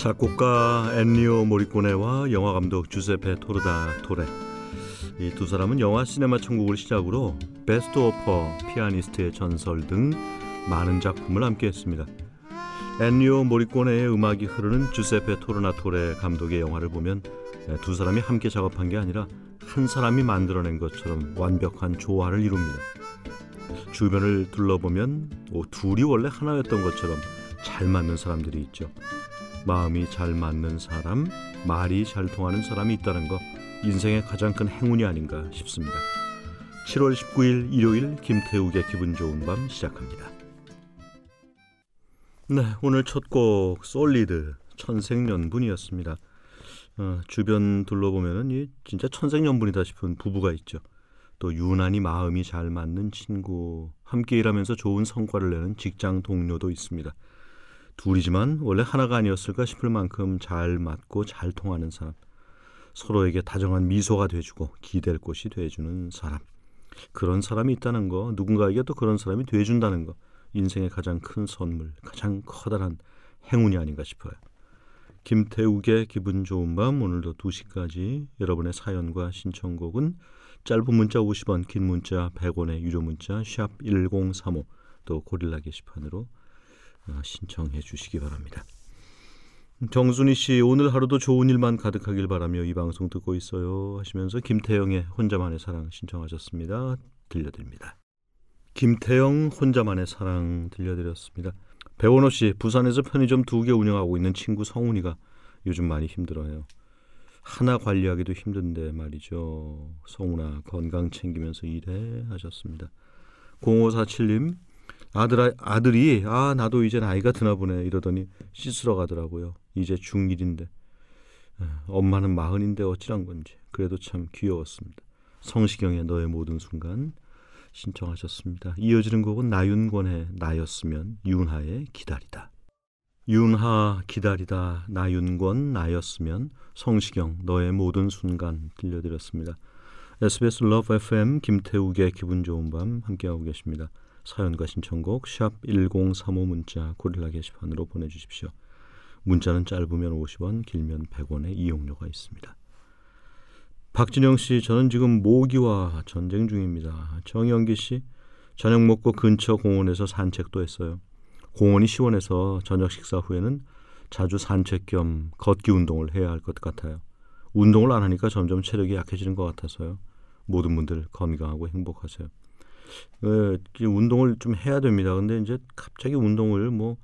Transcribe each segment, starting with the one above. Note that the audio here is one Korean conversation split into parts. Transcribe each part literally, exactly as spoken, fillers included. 작곡가 엔니오 모리코네와 영화감독 주세페 토르나토레, 이 두 사람은 영화 시네마 천국을 시작으로 베스트 오퍼, 피아니스트의 전설 등 많은 작품을 함께했습니다. 엔니오 모리코네의 음악이 흐르는 주세페 토르나토레 감독의 영화를 보면 두 사람이 함께 작업한 게 아니라 한 사람이 만들어낸 것처럼 완벽한 조화를 이룹니다. 주변을 둘러보면 오, 둘이 원래 하나였던 것처럼 잘 맞는 사람들이 있죠. 마음이 잘 맞는 사람, 말이 잘 통하는 사람이 있다는 거, 인생의 가장 큰 행운이 아닌가 싶습니다. 칠월 십구일 일요일 김태욱의 기분 좋은 밤 시작합니다. 네, 오늘 첫 곡 솔리드 천생연분이었습니다. 어, 주변 둘러보면 이 진짜 천생연분이다 싶은 부부가 있죠. 또 유난히 마음이 잘 맞는 친구, 함께 일하면서 좋은 성과를 내는 직장 동료도 있습니다. 둘이지만 원래 하나가 아니었을까 싶을 만큼 잘 맞고 잘 통하는 사람, 서로에게 다정한 미소가 돼주고 기댈 곳이 돼주는 사람, 그런 사람이 있다는 거, 누군가에게 또 그런 사람이 돼준다는 거, 인생의 가장 큰 선물, 가장 커다란 행운이 아닌가 싶어요. 김태욱의 기분 좋은 밤, 오늘도 두 시까지 여러분의 사연과 신청곡은 짧은 문자 오십 원, 긴 문자 백 원의 유료 문자 샵 일공삼오, 또 고릴라 게시판으로 신청해 주시기 바랍니다. 정순희 씨, 오늘 하루도 좋은 일만 가득하길 바라며 이 방송 듣고 있어요 하시면서 김태영의 혼자만의 사랑 신청하셨습니다. 들려드립니다. 김태영 혼자만의 사랑 들려드렸습니다. 배원호 씨, 부산에서 편의점 두 개 운영하고 있는 친구 성훈이가 요즘 많이 힘들어요. 하나 관리하기도 힘든데 말이죠. 성훈아, 건강 챙기면서 일해 하셨습니다. 공오사칠님, 아들아, 아들이 아 나도 이제 나이가 드나 보네 이러더니 씻으러 가더라고요. 이제 중일인데 엄마는 마흔인데 어찌란 건지 그래도 참 귀여웠습니다. 성시경의 너의 모든 순간 신청하셨습니다. 이어지는 곡은 나윤권의 나였으면, 윤하의 기다리다. 윤하 기다리다, 나윤권 나였으면, 성시경 너의 모든 순간 들려드렸습니다. 에스비에스 Love 에프엠 김태욱의 기분 좋은 밤 함께하고 계십니다. 사연과 신청곡 샵 일공삼오 문자 고릴라 게시판으로 보내주십시오. 문자는 짧으면 오십 원, 길면 백 원의 이용료가 있습니다. 박진영 씨, 저는 지금 모기와 전쟁 중입니다. 정영기 씨, 저녁 먹고 근처 공원에서 산책도 했어요. 공원이 시원해서 저녁 식사 후에는 자주 산책 겸 걷기 운동을 해야 할 것 같아요. 운동을 안 하니까 점점 체력이 약해지는 것 같아서요. 모든 분들 건강하고 행복하세요. 예, 운동을 좀 해야 됩니다. 근데 이제 갑자기 운동을 뭐,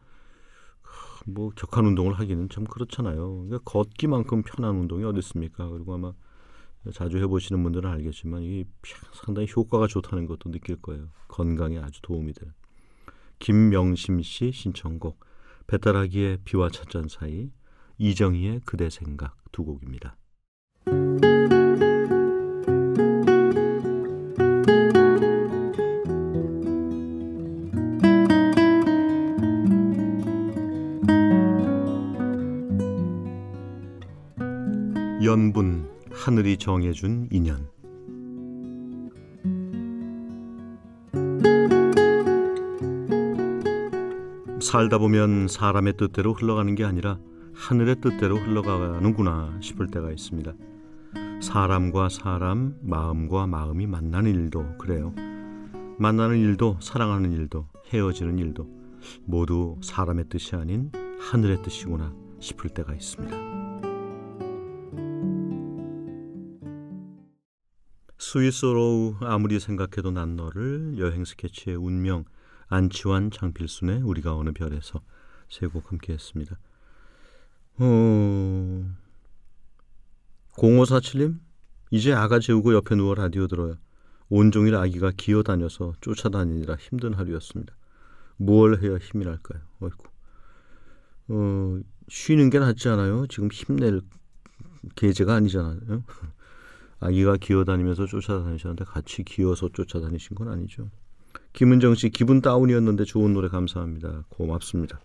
뭐 격한 운동을 하기는 참 그렇잖아요. 그러니까 걷기만큼 편한 운동이 어디 있습니까? 그리고 아마 자주 해보시는 분들은 알겠지만 이 상당히 효과가 좋다는 것도 느낄 거예요. 건강에 아주 도움이 돼요. 김명심 씨 신청곡 배따라기의 비와 찻잔 사이, 이정희의 그대 생각 두 곡입니다. 연분, 하늘이 정해준 인연. 살다 보면 사람의 뜻대로 흘러가는 게 아니라 하늘의 뜻대로 흘러가는구나 싶을 때가 있습니다. 사람과 사람, 마음과 마음이 만나는 일도 그래요. 만나는 일도, 사랑하는 일도, 헤어지는 일도 모두 사람의 뜻이 아닌 하늘의 뜻이구나 싶을 때가 있습니다. 스위스로우 아무리 생각해도 난 너를, 여행 스케치의 운명, 안치환 장필순의 우리가 어느 별에서 세 곡 함께했습니다. 어... 공오사칠님, 이제 아가 재우고 옆에 누워 라디오 들어요. 온종일 아기가 기어다녀서 쫓아다니느라 힘든 하루였습니다. 무얼 해야 힘이 날까요? 어이구. 어, 쉬는 게 낫지 않아요? 지금 힘낼 계제가 아니잖아요. 아기가 기어다니면서 쫓아다니셨는데 같이 기어서 쫓아다니신 건 아니죠. 김은정 씨, 기분 다운이었는데 좋은 노래 감사합니다. 고맙습니다.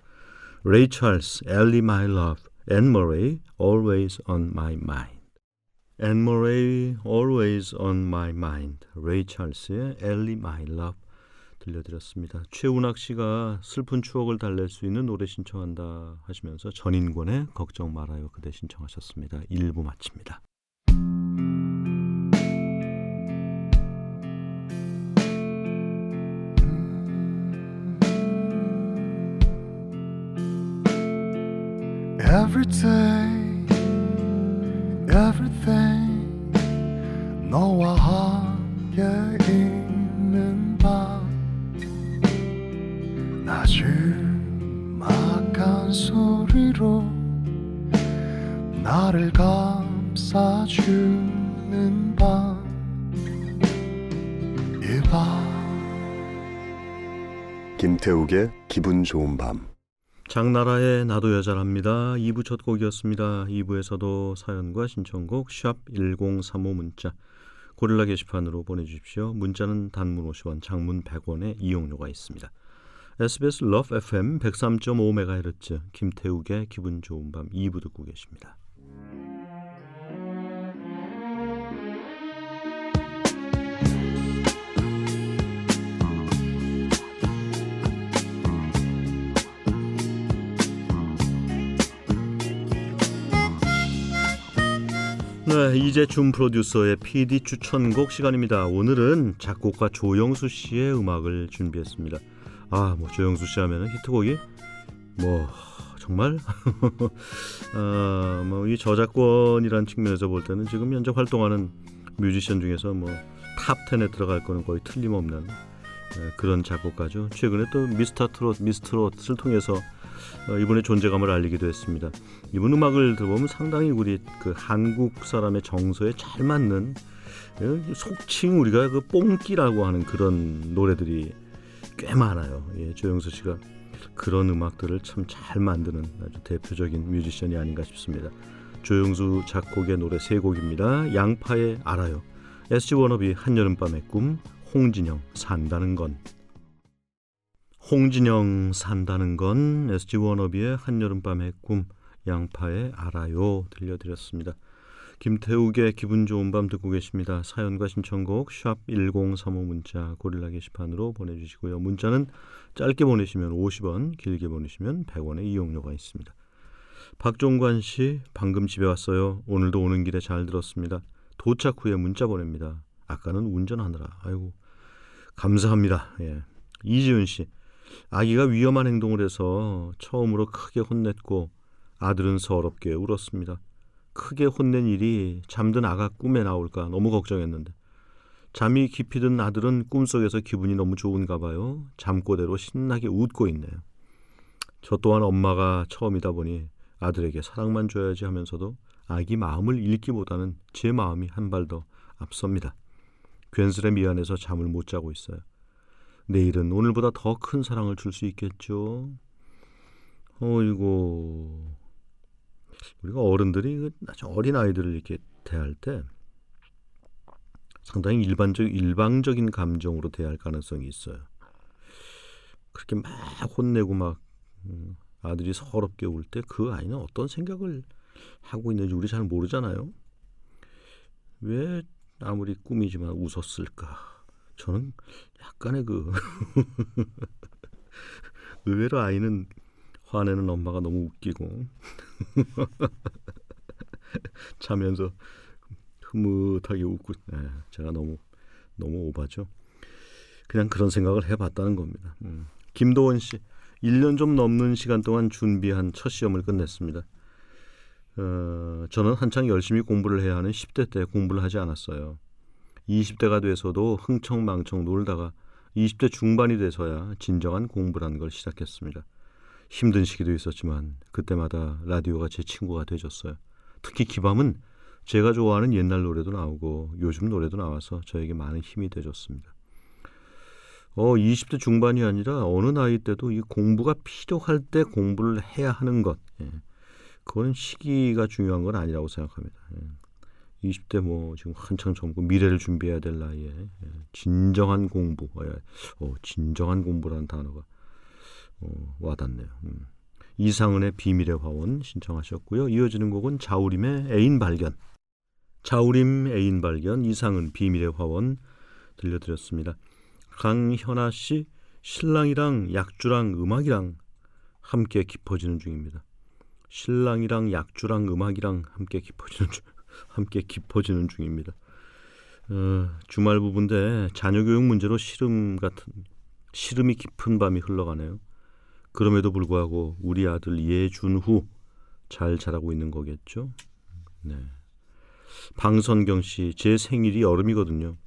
Ray Charles, Ellie My Love, Anne Murray, Always on My Mind. Anne Murray, Always on My Mind, Ray Charles의 Ellie My Love 들려드렸습니다. 최운학 씨가 슬픈 추억을 달랠 수 있는 노래 신청한다 하시면서 전인권의 걱정 말아요 그대 신청하셨습니다. 일 부 마칩니다. Every day, everything 너와 함께 있는 밤 나지막한 소리로 나를 감싸주는 밤 이 밤 김태욱의 기분 좋은 밤 장나라의 나도 여자랍니다. 이 부 첫 곡이었습니다. 이 부에서도 사연과 신청곡 샵 천삼십오 문자 고릴라 게시판으로 보내주십시오. 문자는 단문 오십 원, 장문 백 원의 이용료가 있습니다. 에스비에스 Love 에프엠 백삼 점 오 메가헤르츠 김태욱의 기분 좋은 밤 이 부 듣고 계십니다. 네, 이재준 프로듀서의 피디 추천곡 시간입니다. 오늘은 작곡가 조영수 씨의 음악을 준비했습니다. 아, 뭐 조영수 씨 하면은 히트곡이 뭐 정말 아, 뭐 이 저작권이란 측면에서 볼 때는 지금 현재 활동하는 뮤지션 중에서 뭐 탑 텐에 들어갈 거는 거의 틀림없는 그런 작곡가죠. 최근에 또 미스터 트롯, 미스터 트롯을 통해서 이분의 존재감을 알리기도 했습니다. 이분 음악을 들어보면 상당히 우리 그 한국 사람의 정서에 잘 맞는 속칭 우리가 그 뽕끼라고 하는 그런 노래들이 꽤 많아요. 예, 조영수 씨가 그런 음악들을 참 잘 만드는 아주 대표적인 뮤지션이 아닌가 싶습니다. 조영수 작곡의 노래 세 곡입니다. 양파의 알아요, 에스지워너비 한여름밤의 꿈, 홍진영 산다는 건. 홍진영 산다는 건, 에스지워너비의 한여름밤의 꿈, 양파의 알아요 들려드렸습니다. 김태욱의 기분 좋은 밤 듣고 계십니다. 사연과 신청곡 샵 천삼십오 문자 고릴라 게시판으로 보내주시고요. 문자는 짧게 보내시면 오십 원, 길게 보내시면 백 원의 이용료가 있습니다. 박종관 씨, 방금 집에 왔어요. 오늘도 오는 길에 잘 들었습니다. 도착 후에 문자 보냅니다. 아까는 운전하느라. 아이고 감사합니다. 예. 이지윤 씨, 아기가 위험한 행동을 해서 처음으로 크게 혼냈고 아들은 서럽게 울었습니다. 크게 혼낸 일이 잠든 아가 꿈에 나올까 너무 걱정했는데 잠이 깊이 든 아들은 꿈속에서 기분이 너무 좋은가 봐요. 잠꼬대로 신나게 웃고 있네요. 저 또한 엄마가 처음이다 보니 아들에게 사랑만 줘야지 하면서도 아기 마음을 읽기보다는 제 마음이 한 발 더 앞섭니다. 괜스레 미안해서 잠을 못 자고 있어요. 내일은 오늘보다 더 큰 사랑을 줄 수 있겠죠. 어이고, 우리가 어른들이 아주 어린 아이들을 이렇게 대할 때 상당히 일반적, 일방적인 감정으로 대할 가능성이 있어요. 그렇게 막 혼내고 막 음, 아들이 서럽게 울 때 그 아이는 어떤 생각을 하고 있는지 우리 잘 모르잖아요. 왜 아무리 꿈이지만 웃었을까? 저는 약간의 그 의외로 아이는 화내는 엄마가 너무 웃기고 자면서 흐뭇하게 웃고. 네, 제가 너무 너무 오바죠. 그냥 그런 생각을 해봤다는 겁니다. 음. 김도원 씨, 일 년 좀 넘는 시간 동안 준비한 첫 시험을 끝냈습니다. 어, 저는 한창 열심히 공부를 해야 하는 십 대 때 공부를 하지 않았어요. 이십 대가 돼서도 흥청망청 놀다가 이십 대 중반이 돼서야 진정한 공부라는 걸 시작했습니다. 힘든 시기도 있었지만 그때마다 라디오가 제 친구가 되줬어요. 특히 기밤은 제가 좋아하는 옛날 노래도 나오고 요즘 노래도 나와서 저에게 많은 힘이 되줬습니다. 어, 이십 대 중반이 아니라 어느 나이 때도 이 공부가 필요할 때 공부를 해야 하는 것, 예, 그건 시기가 중요한 건 아니라고 생각합니다. 예. 이십 대 뭐 지금 한창 젊고 미래를 준비해야 될 나이에 진정한 공부, 어, 진정한 공부라는 단어가 어, 와닿네요. 음. 이상은의 비밀의 화원 신청하셨고요. 이어지는 곡은 자우림의 애인 발견. 자우림 애인 발견, 이상은 비밀의 화원 들려드렸습니다. 강현아 씨 신랑이랑 약주랑 음악이랑 함께 깊어지는 중입니다. 신랑이랑 약주랑 음악이랑 함께 깊어지는 중, 함께 깊어지는 중입니다. 어, 주말 부부인데 자녀 교육 문제로 시름 같은 시름이 깊은 밤이 흘러가네요. 그럼에도 불구하고 우리 아들 예준후 잘 자라고 있는 거겠죠. 네. 방선경 씨, 제 생일이 여름이거든요.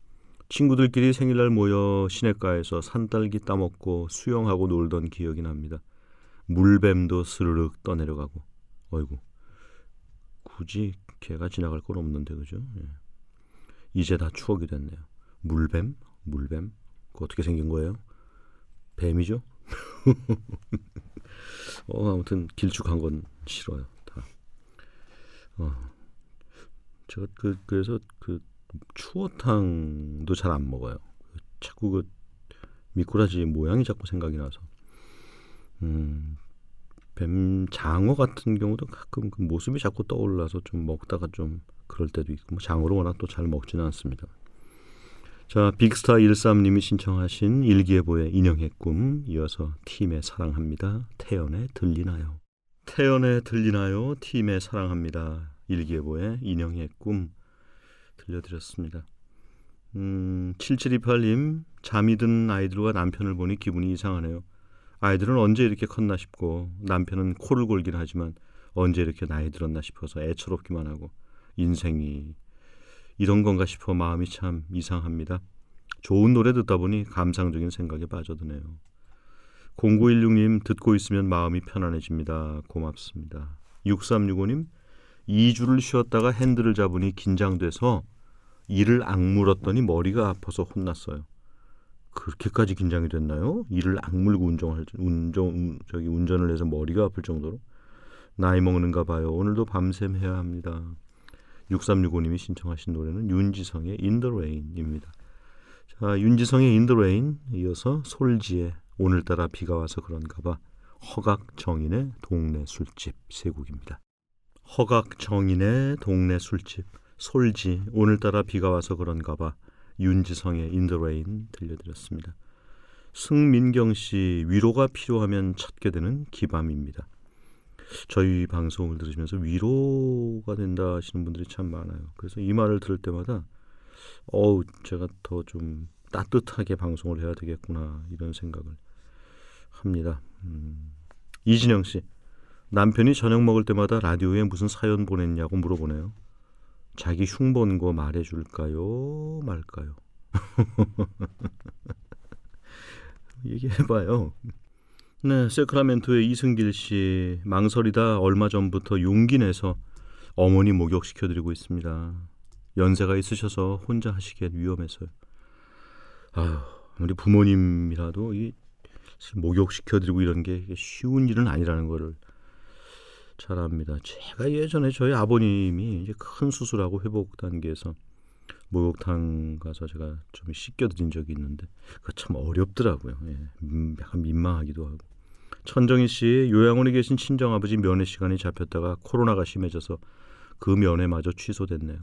친구들끼리 생일날 모여 시냇가에서 산딸기 따먹고 수영하고 놀던 기억이 납니다. 물뱀도 스르륵 떠내려가고. 어이구, 굳이 개가 지나갈 건 없는데 그죠? 예. 이제 다 추억이 됐네요. 물뱀? 물뱀? 그거 어떻게 생긴 거예요? 뱀이죠? 어, 아무튼 길쭉한 건 싫어요 다. 어. 제가 그, 그래서 그 추어탕도 잘 안 먹어요. 자꾸 그 미꾸라지 모양이 자꾸 생각이 나서. 음, 뱀 장어 같은 경우도 가끔 그 모습이 자꾸 떠올라서 좀 먹다가 좀 그럴 때도 있고, 뭐 장어로 워낙 또 잘 먹지는 않습니다. 자, 빅스타일삼님이 신청하신 일기예보의 인형의 꿈, 이어서 팀의 사랑합니다, 태연의 들리나요. 태연의 들리나요, 팀의 사랑합니다, 일기예보의 인형의 꿈 들려드렸습니다. 음, 칠칠이팔님, 잠이 든 아이들과 남편을 보니 기분이 이상하네요. 아이들은 언제 이렇게 컸나 싶고 남편은 코를 골긴 하지만 언제 이렇게 나이 들었나 싶어서 애처롭기만 하고 인생이 이런 건가 싶어 마음이 참 이상합니다. 좋은 노래 듣다 보니 감상적인 생각에 빠져드네요. 공구일육님, 듣고 있으면 마음이 편안해집니다. 고맙습니다. 육삼육오님, 이 주를 쉬었다가 핸들을 잡으니 긴장돼서 이를 악물었더니 머리가 아파서 혼났어요. 그렇게까지 긴장이 됐나요? 이를 악물고 운전할, 운전, 저기 운전을 해서 머리가 아플 정도로? 나이 먹는가 봐요. 오늘도 밤샘 해야 합니다. 육삼육오님이 신청하신 노래는 윤지성의 In the Rain입니다. 자, 윤지성의 In the Rain, 이어서 솔지의 오늘따라 비가 와서 그런가 봐, 허각정인의 동네 술집 세 곡입니다. 허각정인의 동네 술집, 솔지, 오늘따라 비가 와서 그런가 봐, 윤지성의 In the Rain 들려드렸습니다. 승민경 씨, 위로가 필요하면 찾게 되는 기밤입니다. 저희 방송을 들으시면서 위로가 된다 하시는 분들이 참 많아요. 그래서 이 말을 들을 때마다 어우, 제가 더 좀 따뜻하게 방송을 해야 되겠구나 이런 생각을 합니다. 음. 이진영 씨, 남편이 저녁 먹을 때마다 라디오에 무슨 사연 보냈냐고 물어보네요. 자기 흉본 거 말해줄까요 말까요? 얘기해봐요. 네, 세크라멘토의 이승길 씨, 망설이다 얼마 전부터 용기 내서 어머니 목욕시켜드리고 있습니다. 연세가 있으셔서 혼자 하시기엔 위험해서요. 아유, 아무리 부모님이라도 이 목욕시켜드리고 이런 게 쉬운 일은 아니라는 거를 잘 압니다. 제가 예전에 저희 아버님이 이제 큰 수술하고 회복 단계에서 목욕탕 가서 제가 좀 씻겨드린 적이 있는데 그거 참 어렵더라고요. 예, 약간 민망하기도 하고. 천정희 씨, 요양원에 계신 친정아버지 면회 시간이 잡혔다가 코로나가 심해져서 그 면회마저 취소됐네요.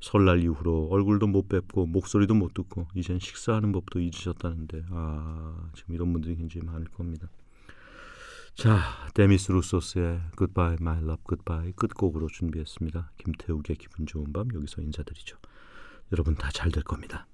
설날 이후로 얼굴도 못 뵙고 목소리도 못 듣고 이젠 식사하는 법도 잊으셨다는데, 아, 지금 이런 분들이 굉장히 많을 겁니다. 자, 데미스 루소스의 Goodbye My Love Goodbye 끝곡으로 준비했습니다. 김태욱의 기분 좋은 밤 여기서 인사드리죠. 여러분 다 잘 될 겁니다.